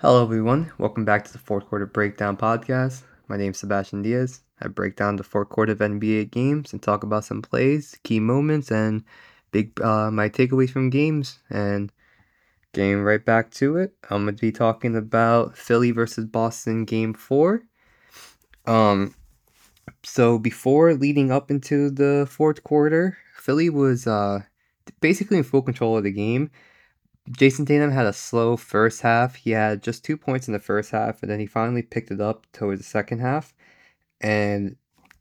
Hello everyone, welcome back to the Fourth Quarter Breakdown Podcast. My name is Sebastian Diaz. I break down the fourth quarter of NBA games and talk about some plays, key moments, and my takeaways from games. And getting right back to it, I'm going to be talking about Philly versus Boston Game 4. So before leading up into the fourth quarter, Philly was basically in full control of the game. Jayson Tatum had a slow first half. He had just 2 points in the first half, and then he finally picked it up towards the second half. And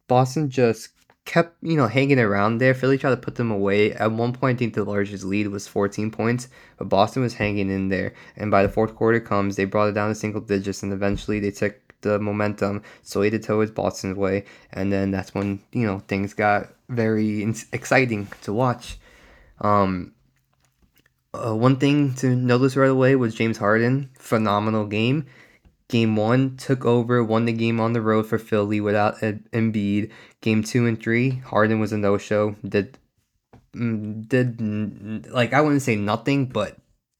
Boston just kept, hanging around there. Philly tried to put them away. At one point, I think the largest lead was 14 points, but Boston was hanging in there. And by the fourth quarter comes, they brought it down to single digits, and eventually they took the momentum, swayed it towards Boston's way. And then that's when, things got very exciting to watch. One thing to notice right away was James Harden. Phenomenal game. Game 1 took over, won the game on the road for Philly without Embiid. Game 2 and 3, Harden was a no-show. I wouldn't say nothing, but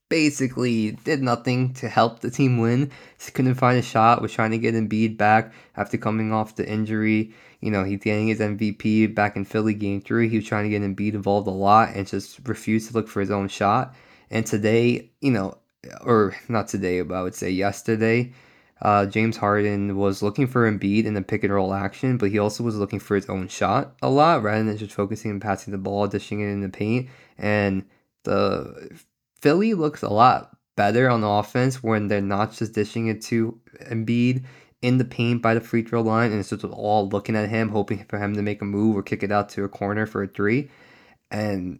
basically did nothing to help the team win. Just couldn't find a shot, was trying to get Embiid back after coming off the injury. He's getting his MVP back in Philly Game 3. He was trying to get Embiid involved a lot and just refused to look for his own shot. And today, yesterday, James Harden was looking for Embiid in the pick and roll action, but he also was looking for his own shot a lot rather than just focusing on passing the ball, dishing it in the paint. And the Philly looks a lot better on offense when they're not just dishing it to Embiid in the paint by the free throw line, and it's just all looking at him, hoping for him to make a move or kick it out to a corner for a three. And,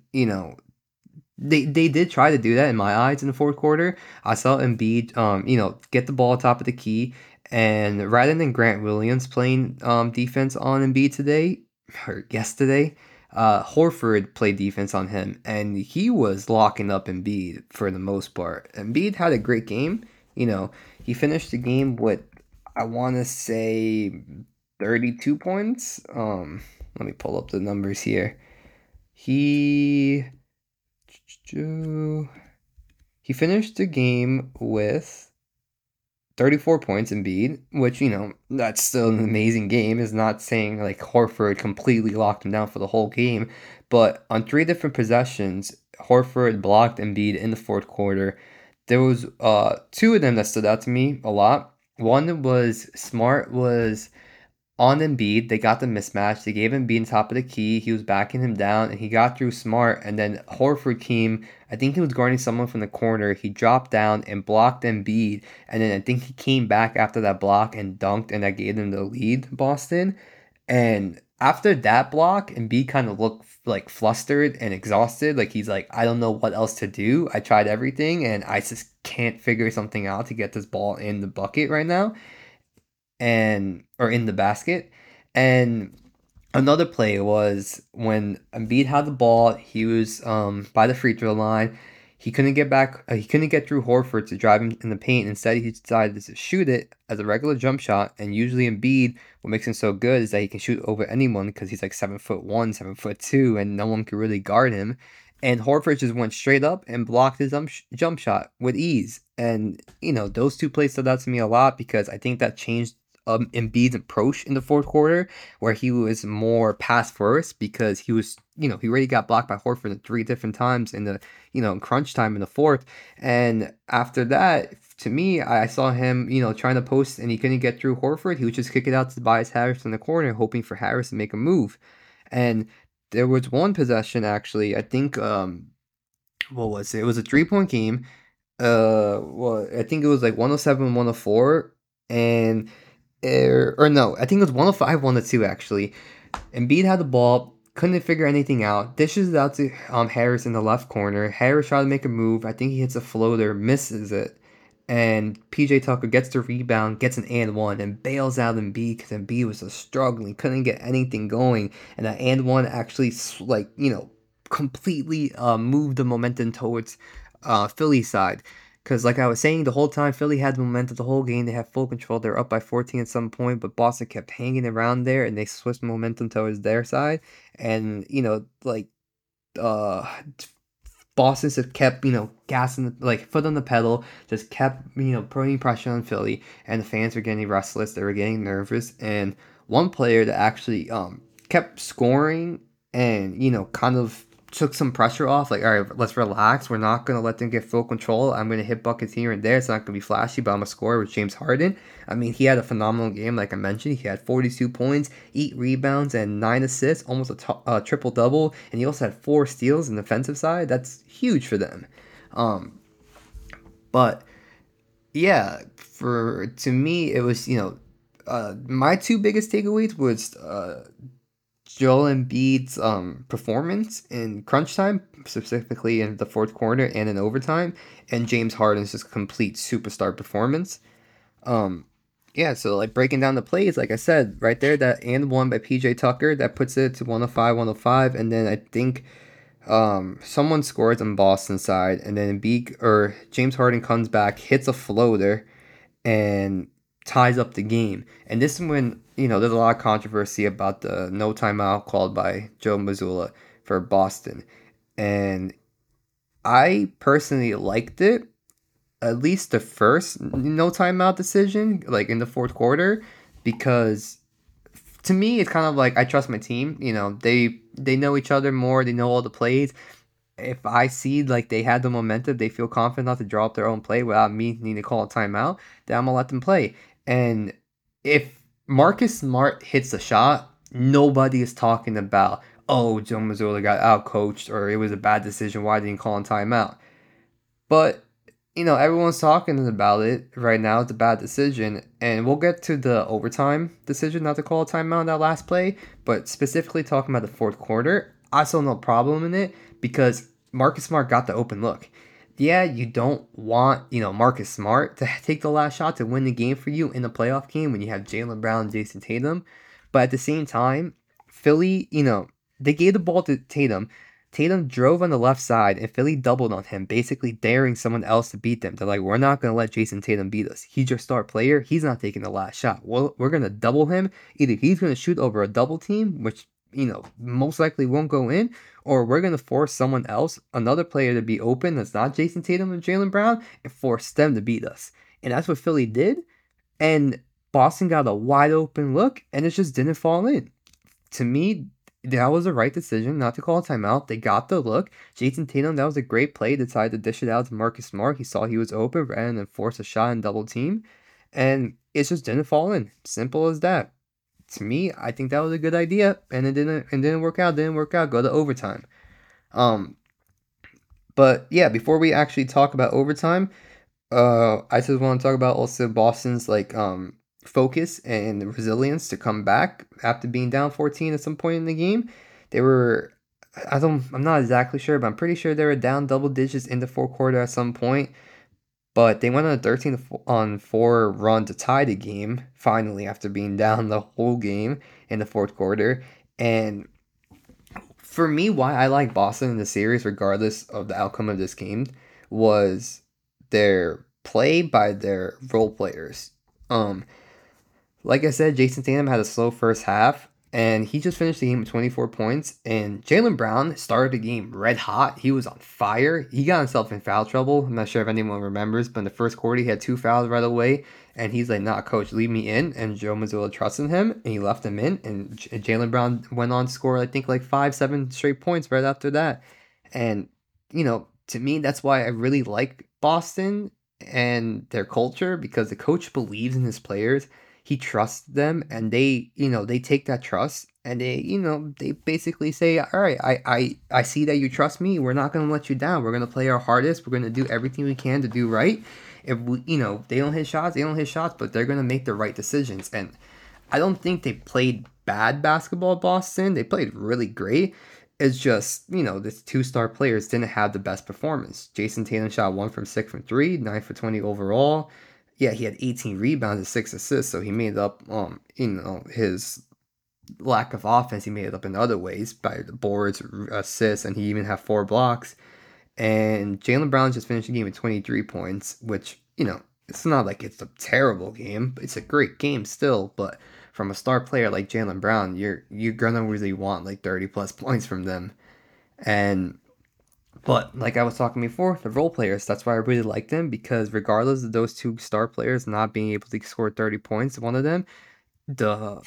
they did try to do that in my eyes in the fourth quarter. I saw Embiid, get the ball top of the key, and rather than Grant Williams playing defense on Embiid today, or yesterday, Horford played defense on him, and he was locking up Embiid for the most part. Embiid had a great game. He finished the game with, I want to say, 32 points. Let me pull up the numbers here. He finished the game with 34 points, Embiid, which, that's still an amazing game. It's not saying, Horford completely locked him down for the whole game. But on three different possessions, Horford blocked Embiid in the fourth quarter. There was two of them that stood out to me a lot. One was Smart was on Embiid. They got the mismatch. They gave Embiid top of the key. He was backing him down, and he got through Smart. And then Horford came. I think he was guarding someone from the corner. He dropped down and blocked Embiid. And then I think he came back after that block and dunked, and that gave them the lead, Boston. And after that block, Embiid kind of looked flustered and exhausted. He's I don't know what else to do. I tried everything, and I just can't figure something out to get this ball in the bucket right now, or in the basket. And another play was when Embiid had the ball, he was by the free throw line. He couldn't get back. He couldn't get through Horford to drive him in the paint. Instead, he decided to shoot it as a regular jump shot. And usually, Embiid, what makes him so good is that he can shoot over anyone because he's 7'1", 7'2", and no one can really guard him. And Horford just went straight up and blocked his jump shot with ease. And, those two plays stood out to me a lot because I think that changed Embiid's approach in the fourth quarter, where he was more pass first because he was, he already got blocked by Horford 3 different times in the, crunch time in the fourth. And after that, to me, I saw him, trying to post and he couldn't get through Horford. He would just kick it out to Tobias Harris in the corner, hoping for Harris to make a move. And there was one possession, actually, I think, what was it? It was a 3-point game. I think it was 107-104, I think it was 105-102, actually. Embiid had the ball, couldn't figure anything out, dishes it out to Harris in the left corner. Harris tried to make a move. I think he hits a floater, misses it. And PJ Tucker gets the rebound, gets an and one, and bails out Embiid because Embiid was just struggling, couldn't get anything going. And that and one actually, completely moved the momentum towards Philly's side. Because I was saying, the whole time, Philly had the momentum the whole game. They had full control. They were up by 14 at some point, but Boston kept hanging around there, and they switched momentum towards their side. And, Boston just kept, gassing, foot on the pedal, just kept, putting pressure on Philly, and the fans were getting restless, they were getting nervous, and one player that actually kept scoring and, kind of took some pressure off, like, all right, let's relax, we're not going to let them get full control, I'm going to hit buckets here and there, it's not going to be flashy, but I'm going to score with James Harden. I mean, he had a phenomenal game, like I mentioned, he had 42 points, 8 rebounds, and 9 assists, almost a triple-double, and he also had 4 steals on the defensive side. That's huge for them. But, yeah, to me, it was, my two biggest takeaways was, Joel Embiid's performance in crunch time, specifically in the fourth quarter and in overtime, and James Harden's just complete superstar performance. So breaking down the plays, like I said, right there, that and one by PJ Tucker, that puts it to 105, and then I think someone scores on Boston's side, and then James Harden comes back, hits a floater, and ties up the game. And this is when, there's a lot of controversy about the no timeout called by Joe Mazzulla for Boston. And I personally liked it, at least the first no timeout decision, like in the fourth quarter, because to me, it's kind of like I trust my team. They know each other more. They know all the plays. If I see they had the momentum, they feel confident enough to draw up their own play without me needing to call a timeout, then I'm going to let them play. And if Marcus Smart hits a shot, nobody is talking about, oh, Joe Mazzulla got outcoached or it was a bad decision, why didn't he call a timeout? But, everyone's talking about it right now. It's a bad decision. And we'll get to the overtime decision not to call a timeout on that last play, but specifically talking about the fourth quarter, I saw no problem in it because Marcus Smart got the open look. Yeah, you don't want, Marcus Smart to take the last shot to win the game for you in the playoff game when you have Jaylen Brown and Jayson Tatum. But at the same time, Philly, they gave the ball to Tatum. Tatum drove on the left side, and Philly doubled on him, basically daring someone else to beat them. They're like, we're not going to let Jayson Tatum beat us. He's your star player. He's not taking the last shot. Well, we're going to double him. Either he's going to shoot over a double team, which most likely won't go in, or we're going to force someone else, another player to be open that's not Jayson Tatum and Jaylen Brown, and force them to beat us. And that's what Philly did, and Boston got a wide open look, and it just didn't fall in. To me, that was the right decision not to call a timeout. They got the look. Jayson Tatum, that was a great play, decided to dish it out to Marcus Smart. He saw he was open, ran and forced a shot and double team, and it just didn't fall in. Simple as that. To me, I think that was a good idea, and it didn't work out, go to overtime. But yeah, before we actually talk about overtime, I just want to talk about also Boston's focus and resilience to come back after being down 14 at some point in the game. They were, I'm not exactly sure, but I'm pretty sure they were down double digits in the fourth quarter at some point. But they went on a 13-4 run to tie the game, finally, after being down the whole game in the fourth quarter. And for me, why I like Boston in the series, regardless of the outcome of this game, was their play by their role players. Like I said, Jayson Tatum had a slow first half, and he just finished the game with 24 points. And Jaylen Brown started the game red hot. He was on fire. He got himself in foul trouble. I'm not sure if anyone remembers, but in the first quarter, he had 2 fouls right away. And he's like, nah, coach, leave me in. And Joe Mazzulla trusted him, and he left him in. And Jaylen Brown went on to score, 5-7 straight points right after that. And, to me, that's why I really like Boston and their culture, because the coach believes in his players. He trusts them, and they, they take that trust, and they, they basically say, all right, I see that you trust me. We're not going to let you down. We're going to play our hardest. We're going to do everything we can to do right. If we, they don't hit shots, but they're going to make the right decisions. And I don't think they played bad basketball, Boston. They played really great. It's just, these 2-star players didn't have the best performance. Jayson Tatum shot 1 from 6 from 3, 9 for 20 overall. Yeah, he had 18 rebounds and 6 assists, so he made up, his lack of offense. He made it up in other ways by the boards, assists, and he even had 4 blocks. And Jaylen Brown just finished the game with 23 points, which, it's not like it's a terrible game. It's a great game still, but from a star player like Jaylen Brown, you're going to really want 30-plus points from them. And But like I was talking before, the role players, that's why I really like them, because regardless of those two star players not being able to score 30 points, one of them, the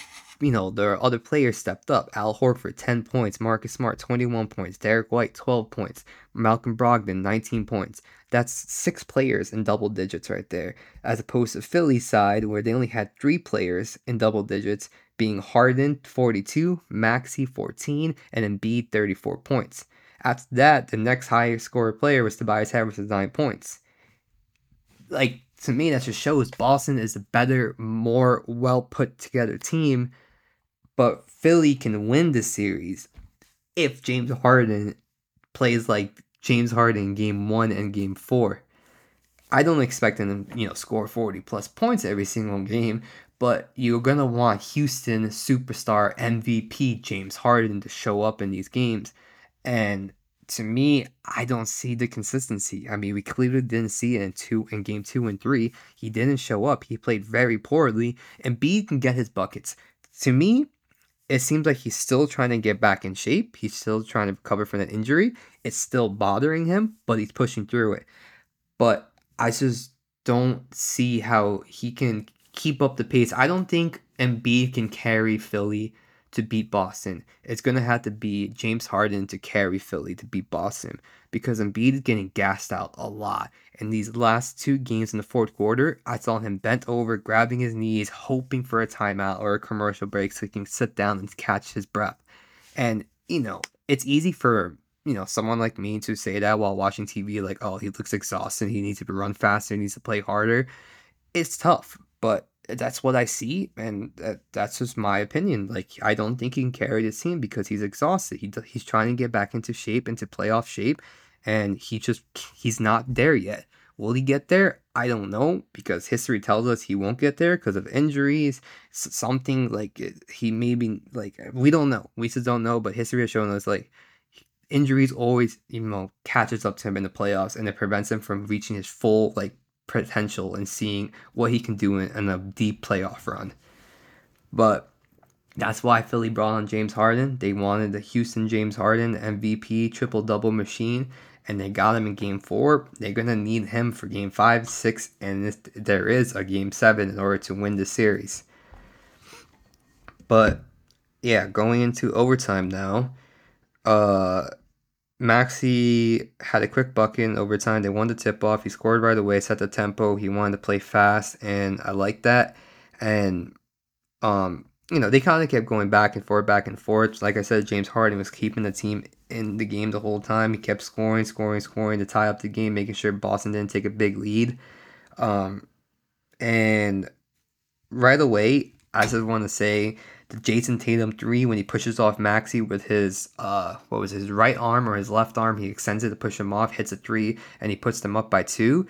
other players stepped up. Al Horford, 10 points. Marcus Smart, 21 points. Derek White, 12 points. Malcolm Brogdon, 19 points. That's 6 players in double digits right there. As opposed to Philly's side, where they only had 3 players in double digits, being Harden, 42, Maxey, 14, and Embiid, 34 points. After that, the next highest scorer player was Tobias Harris with 9 points. Like, to me, that just shows Boston is a better, more well-put-together team, but Philly can win this series if James Harden plays like James Harden in Game 1 and Game 4. I don't expect him to, score 40-plus points every single game, but you're going to want Houston superstar MVP James Harden to show up in these games, and to me, I don't see the consistency. I mean, we clearly didn't see it in Game 2 and 3. He didn't show up. He played very poorly. And Embiid can get his buckets. To me, it seems like he's still trying to get back in shape. He's still trying to recover from that injury. It's still bothering him, but he's pushing through it. But I just don't see how he can keep up the pace. I don't think Embiid can carry Philly to beat Boston. It's going to have to be James Harden to carry Philly to beat Boston, because Embiid is getting gassed out a lot. In these last 2 games in the fourth quarter, I saw him bent over, grabbing his knees, hoping for a timeout or a commercial break so he can sit down and catch his breath. And, it's easy for, someone like me to say that while watching TV, like, oh, he looks exhausted, he needs to run faster, he needs to play harder. It's tough, but that's what I see, and that's just my opinion. Like, I don't think he can carry this team because he's exhausted. He's trying to get back into shape, into playoff shape, and he's not there yet. Will he get there? I don't know, because history tells us he won't get there because of injuries. Something like he maybe, like, we don't know. We just don't know, but history has shown us, like, injuries always, catches up to him in the playoffs, and it prevents him from reaching his full, like, potential and seeing what he can do in a deep playoff run. But that's why Philly brought on James Harden. They wanted the Houston James Harden MVP triple-double machine, and they got him in Game 4. They're going to need him for Game 5, 6, and there is a Game 7 in order to win the series. But, yeah, going into overtime now, Maxey had a quick bucket in overtime. They won the tip-off. He scored right away, set the tempo. He wanted to play fast, and I like that. And, they kind of kept going back and forth, back and forth. Like I said, James Harden was keeping the team in the game the whole time. He kept scoring to tie up the game, making sure Boston didn't take a big lead. And right away, I just want to say, Jayson Tatum 3, when he pushes off Maxey with his his right arm or his left arm, he extends it to push him off, hits a 3, and he puts them up by 2.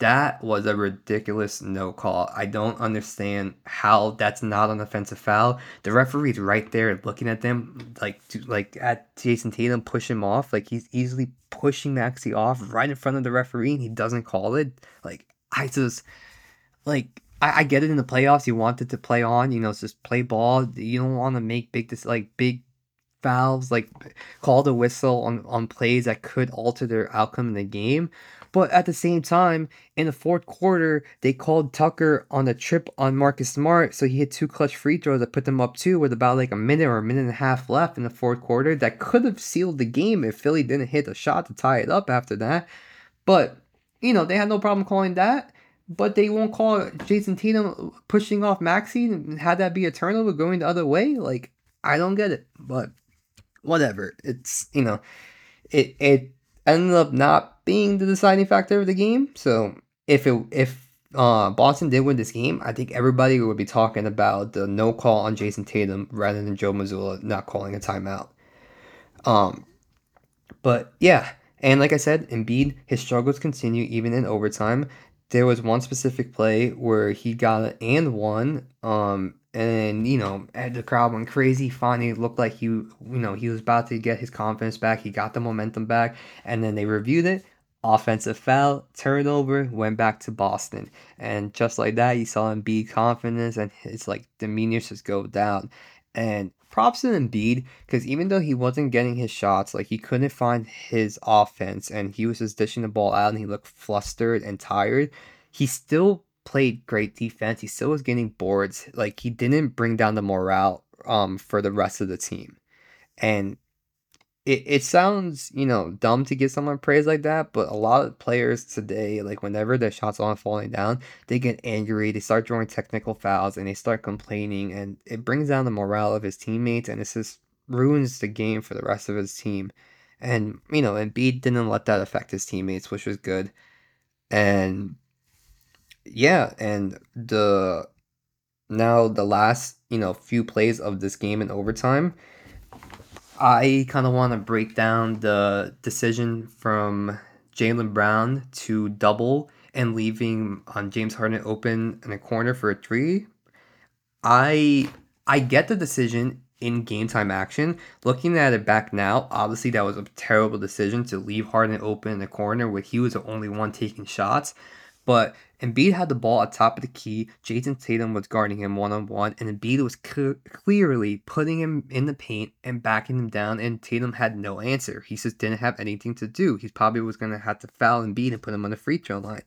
That was a ridiculous no call. I don't understand how that's not an offensive foul. The referee's right there looking at them, like at Jayson Tatum, push him off. Like, he's easily pushing Maxey off right in front of the referee, and he doesn't call it. Like, I just, like, I get it, in the playoffs, you want it to play on, just play ball. You don't want to make big fouls, like call the whistle on plays that could alter their outcome in the game. But at the same time, in the fourth quarter, they called Tucker on a trip on Marcus Smart, so he hit 2 clutch free throws that put them up 2 with about like a minute or a minute and a half left in the fourth quarter. That could have sealed the game if Philly didn't hit a shot to tie it up after that. But, they had no problem calling that. But they won't call Jayson Tatum pushing off Maxey and had that be a turnover going the other way. Like, I don't get it. But whatever. It's, it ended up not being the deciding factor of the game. So if Boston did win this game, I think everybody would be talking about the no call on Jayson Tatum rather than Joe Mazzulla not calling a timeout. But yeah, and like I said, Embiid, his struggles continue even in overtime. There was one specific play where he got an and one, and the crowd went crazy. Finally, looked like he was about to get his confidence back. He got the momentum back, and then they reviewed it. Offensive foul, turnover, went back to Boston, and just like that, you saw him be confidence, and his demeanor just go down. And props to Embiid, because even though he wasn't getting his shots, like, he couldn't find his offense, and he was just dishing the ball out, and he looked flustered and tired, he still played great defense. He still was getting boards. Like, he didn't bring down the morale for the rest of the team. And it sounds, you know, dumb to give someone praise like that, but a lot of players today, like, whenever their shots aren't falling down, they get angry, they start drawing technical fouls, and they start complaining, and it brings down the morale of his teammates, and it just ruins the game for the rest of his team. And, you know, Embiid didn't let that affect his teammates, which was good. And yeah, and the last, you know, few plays of this game in overtime, I kind of want to break down the decision from Jaylen Brown to double and leaving James Harden open in a corner for a three. I get the decision in game time action. Looking at it back now, obviously that was a terrible decision to leave Harden open in the corner where he was the only one taking shots. But Embiid had the ball at top of the key. Jayson Tatum was guarding him one-on-one, and Embiid was clearly putting him in the paint and backing him down, and Tatum had no answer. He just didn't have anything to do. He probably was going to have to foul Embiid and put him on the free throw line.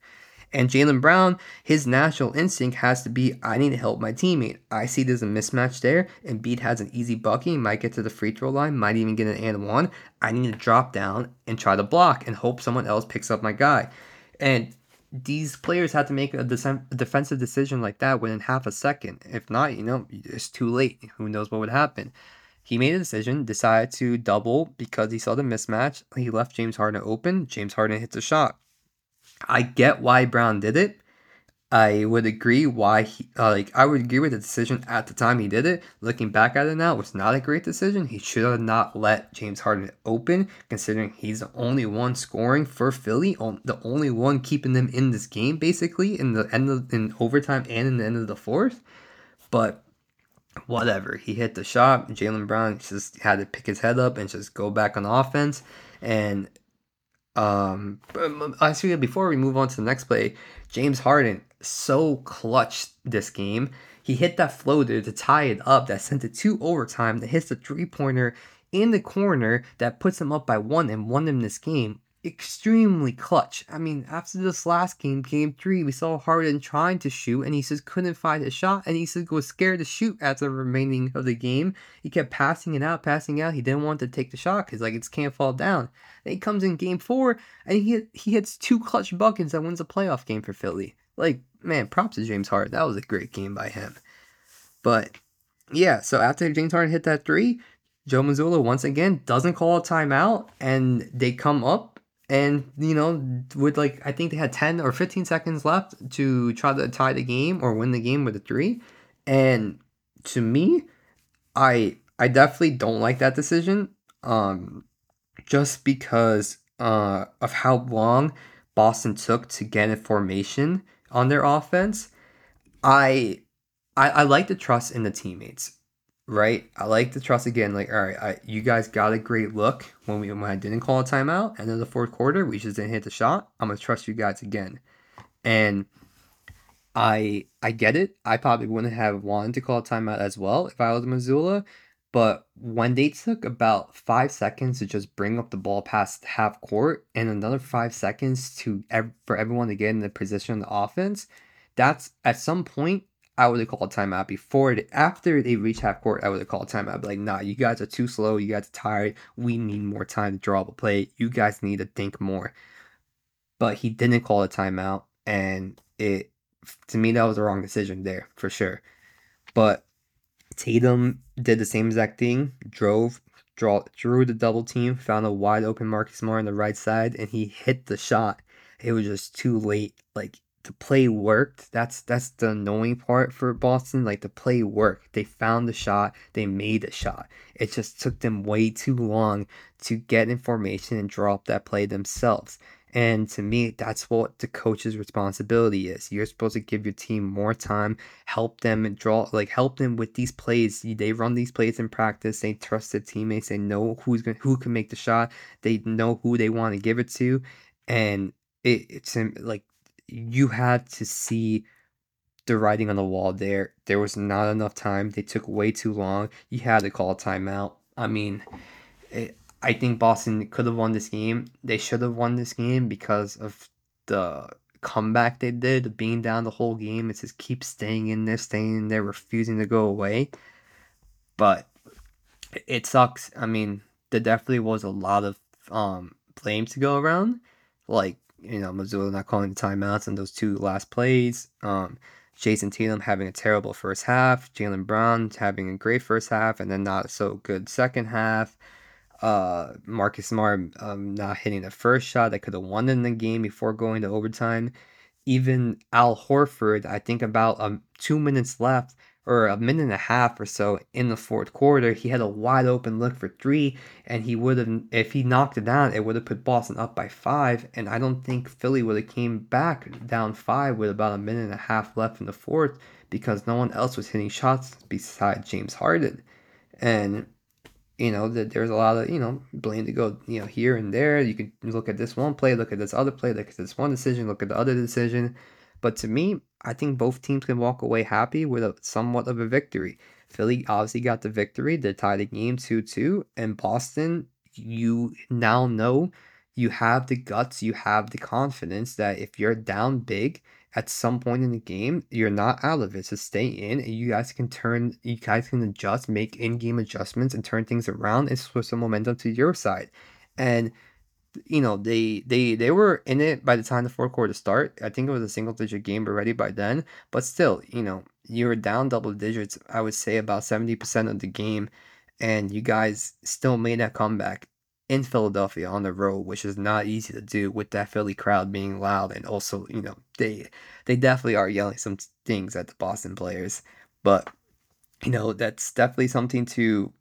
And Jaylen Brown, his natural instinct has to be, I need to help my teammate. I see there's a mismatch there. Embiid has an easy bucket. He might get to the free throw line, might even get an and one. I need to drop down and try to block and hope someone else picks up my guy. And these players had to make a defensive decision like that within half a second. If not, you know, it's too late. Who knows what would happen? He made a decision, decided to double because he saw the mismatch. He left James Harden open. James Harden hits a shot. I get why Brown did it. I would agree why I would agree with the decision at the time he did it. Looking back at it now, it was not a great decision. He should have not let James Harden open, considering he's the only one scoring for Philly, the only one keeping them in this game, basically, in overtime and in the end of the fourth. But whatever, he hit the shot. Jaylen Brown just had to pick his head up and just go back on offense. And actually, before we move on to the next play, James Harden so clutched this game. He hit that floater to tie it up that sent it to overtime, that hits the three-pointer in the corner that puts him up by one and won him this game. Extremely clutch. I mean, after this last game, game 3, we saw Harden trying to shoot, and he just couldn't find a shot, and he just was scared to shoot at the remaining of the game. He kept passing it out. He didn't want to take the shot because, like, it can't fall down. Then he comes in game 4, and he hits 2 clutch buckets that wins a playoff game for Philly. Like, man, props to James Harden. That was a great game by him. But yeah, so after James Harden hit that 3, Joe Mazzulla once again doesn't call a timeout, and they come up. And, you know, with, like, I think they had 10 or 15 seconds left to try to tie the game or win the game with a 3. And to me, I definitely don't like that decision, just because of how long Boston took to get in formation on their offense. I like the trust in the teammates. Right, I like the trust again. Like, all right, you guys got a great look when I didn't call a timeout, and in the fourth quarter we just didn't hit the shot. I'm gonna trust you guys again, and I get it. I probably wouldn't have wanted to call a timeout as well if I was Mazzulla, but when they took about 5 seconds to just bring up the ball past half court, and another 5 seconds for everyone to get in the position on the offense, that's at some point. I would have called timeout after they reached half court. I would have called timeout. I'd be like, nah, you guys are too slow. You guys are tired. We need more time to draw up a play. You guys need to think more. But he didn't call a timeout, and to me, that was the wrong decision there for sure. But Tatum did the same exact thing. Drew the double team, found a wide open Marcus Smart on the right side, and he hit the shot. It was just too late. Like, the play worked. That's the annoying part for Boston. Like, the play worked. They found the shot. They made the shot. It just took them way too long to get in formation and draw up that play themselves. And to me, that's what the coach's responsibility is. You're supposed to give your team more time, help them and help them with these plays. They run these plays in practice. They trust their teammates. They know who can make the shot. They know who they want to give it to. And it's like, you had to see the writing on the wall there. There was not enough time. They took way too long. You had to call a timeout. I mean, I think Boston could have won this game. They should have won this game because of the comeback they did, being down the whole game. It's just keep staying in there, refusing to go away. But it sucks. I mean, there definitely was a lot of blame to go around. Like, you know, Mazzulla not calling the timeouts on those two last plays. Jayson Tatum having a terrible first half. Jaylen Brown having a great first half and then not so good second half. Marcus Smart not hitting the first shot that could have won in the game before going to overtime. Even Al Horford, I think about 2 minutes left or a minute and a half or so in the fourth quarter, he had a wide open look for three, and he would have, if he knocked it down, it would have put Boston up by 5, and I don't think Philly would have came back down 5 with about a minute and a half left in the fourth because no one else was hitting shots besides James Harden. And, you know, there's a lot of, you know, blame to go, you know, here and there. You could look at this one play, look at this other play, look at this one decision, look at the other decision. But to me, I think both teams can walk away happy with a somewhat of a victory. Philly obviously got the victory. They tied the game 2-2. And Boston, you now know you have the guts, you have the confidence that if you're down big at some point in the game, you're not out of it. So stay in, and you guys can adjust, make in-game adjustments and turn things around and switch some momentum to your side. And you know, they were in it by the time the fourth quarter start. I think it was a single-digit game already by then. But still, you know, you were down double digits, I would say about 70% of the game. And you guys still made that comeback in Philadelphia on the road, which is not easy to do with that Philly crowd being loud. And also, you know, they definitely are yelling some things at the Boston players. But, you know, that's definitely something to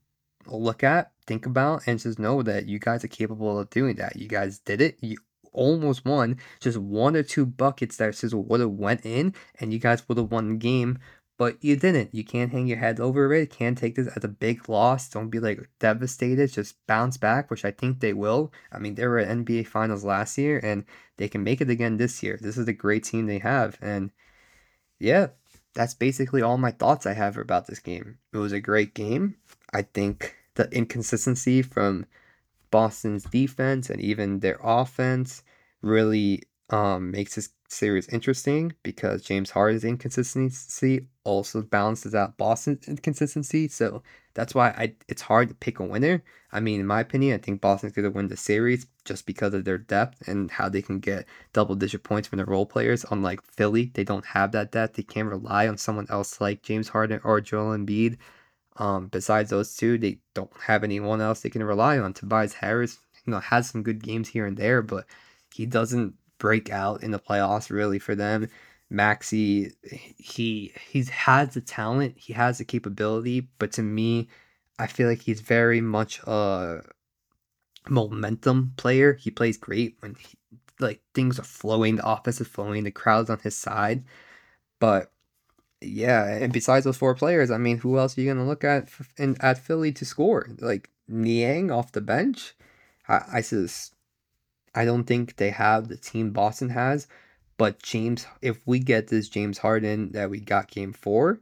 look at, think about, and just know that you guys are capable of doing that. You guys did it. You almost won. Just one or two buckets that just would have went in, and you guys would have won the game, but you didn't. You can't hang your head over it. Can't take this as a big loss. Don't be like devastated. Just bounce back, which I think they will. I mean, they were at NBA Finals last year, and they can make it again this year. This is a great team they have, and yeah, that's basically all my thoughts I have about this game. It was a great game. I think the inconsistency from Boston's defense and even their offense really makes this series interesting because James Harden's inconsistency also balances out Boston's inconsistency. So that's why it's hard to pick a winner. I mean, in my opinion, I think Boston's going to win the series just because of their depth and how they can get double-digit points from their role players. Unlike Philly, they don't have that depth. They can't rely on someone else like James Harden or Joel Embiid. Besides those two, they don't have anyone else they can rely on. Tobias Harris, you know, has some good games here and there, but he doesn't break out in the playoffs really for them. Maxey, he has the talent, he has the capability, but to me, I feel like he's very much a momentum player. He plays great when things are flowing, the offense is flowing, the crowd's on his side, but. Yeah, and besides those four players, I mean, who else are you going to look at at Philly to score? Like, Niang off the bench? I don't think they have the team Boston has, but if we get this James Harden that we got game 4,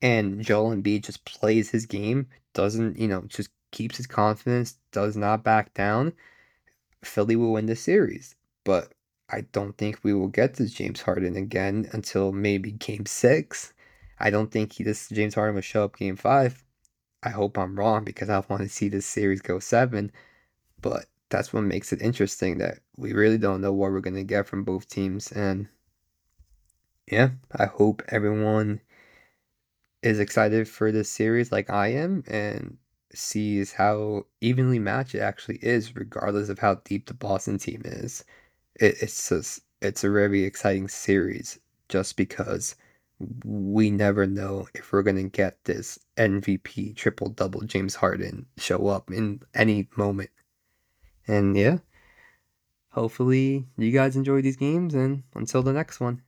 and Joel Embiid just plays his game, doesn't, you know, just keeps his confidence, does not back down, Philly will win this series. But I don't think we will get this James Harden again until maybe game 6. I don't think this James Harden will show up game 5. I hope I'm wrong because I want to see this series go 7. But that's what makes it interesting that we really don't know what we're going to get from both teams. And yeah, I hope everyone is excited for this series like I am and sees how evenly matched it actually is regardless of how deep the Boston team is. It's a really exciting series just because we never know if we're going to get this MVP triple-double James Harden show up in any moment. And yeah, hopefully you guys enjoy these games, and until the next one.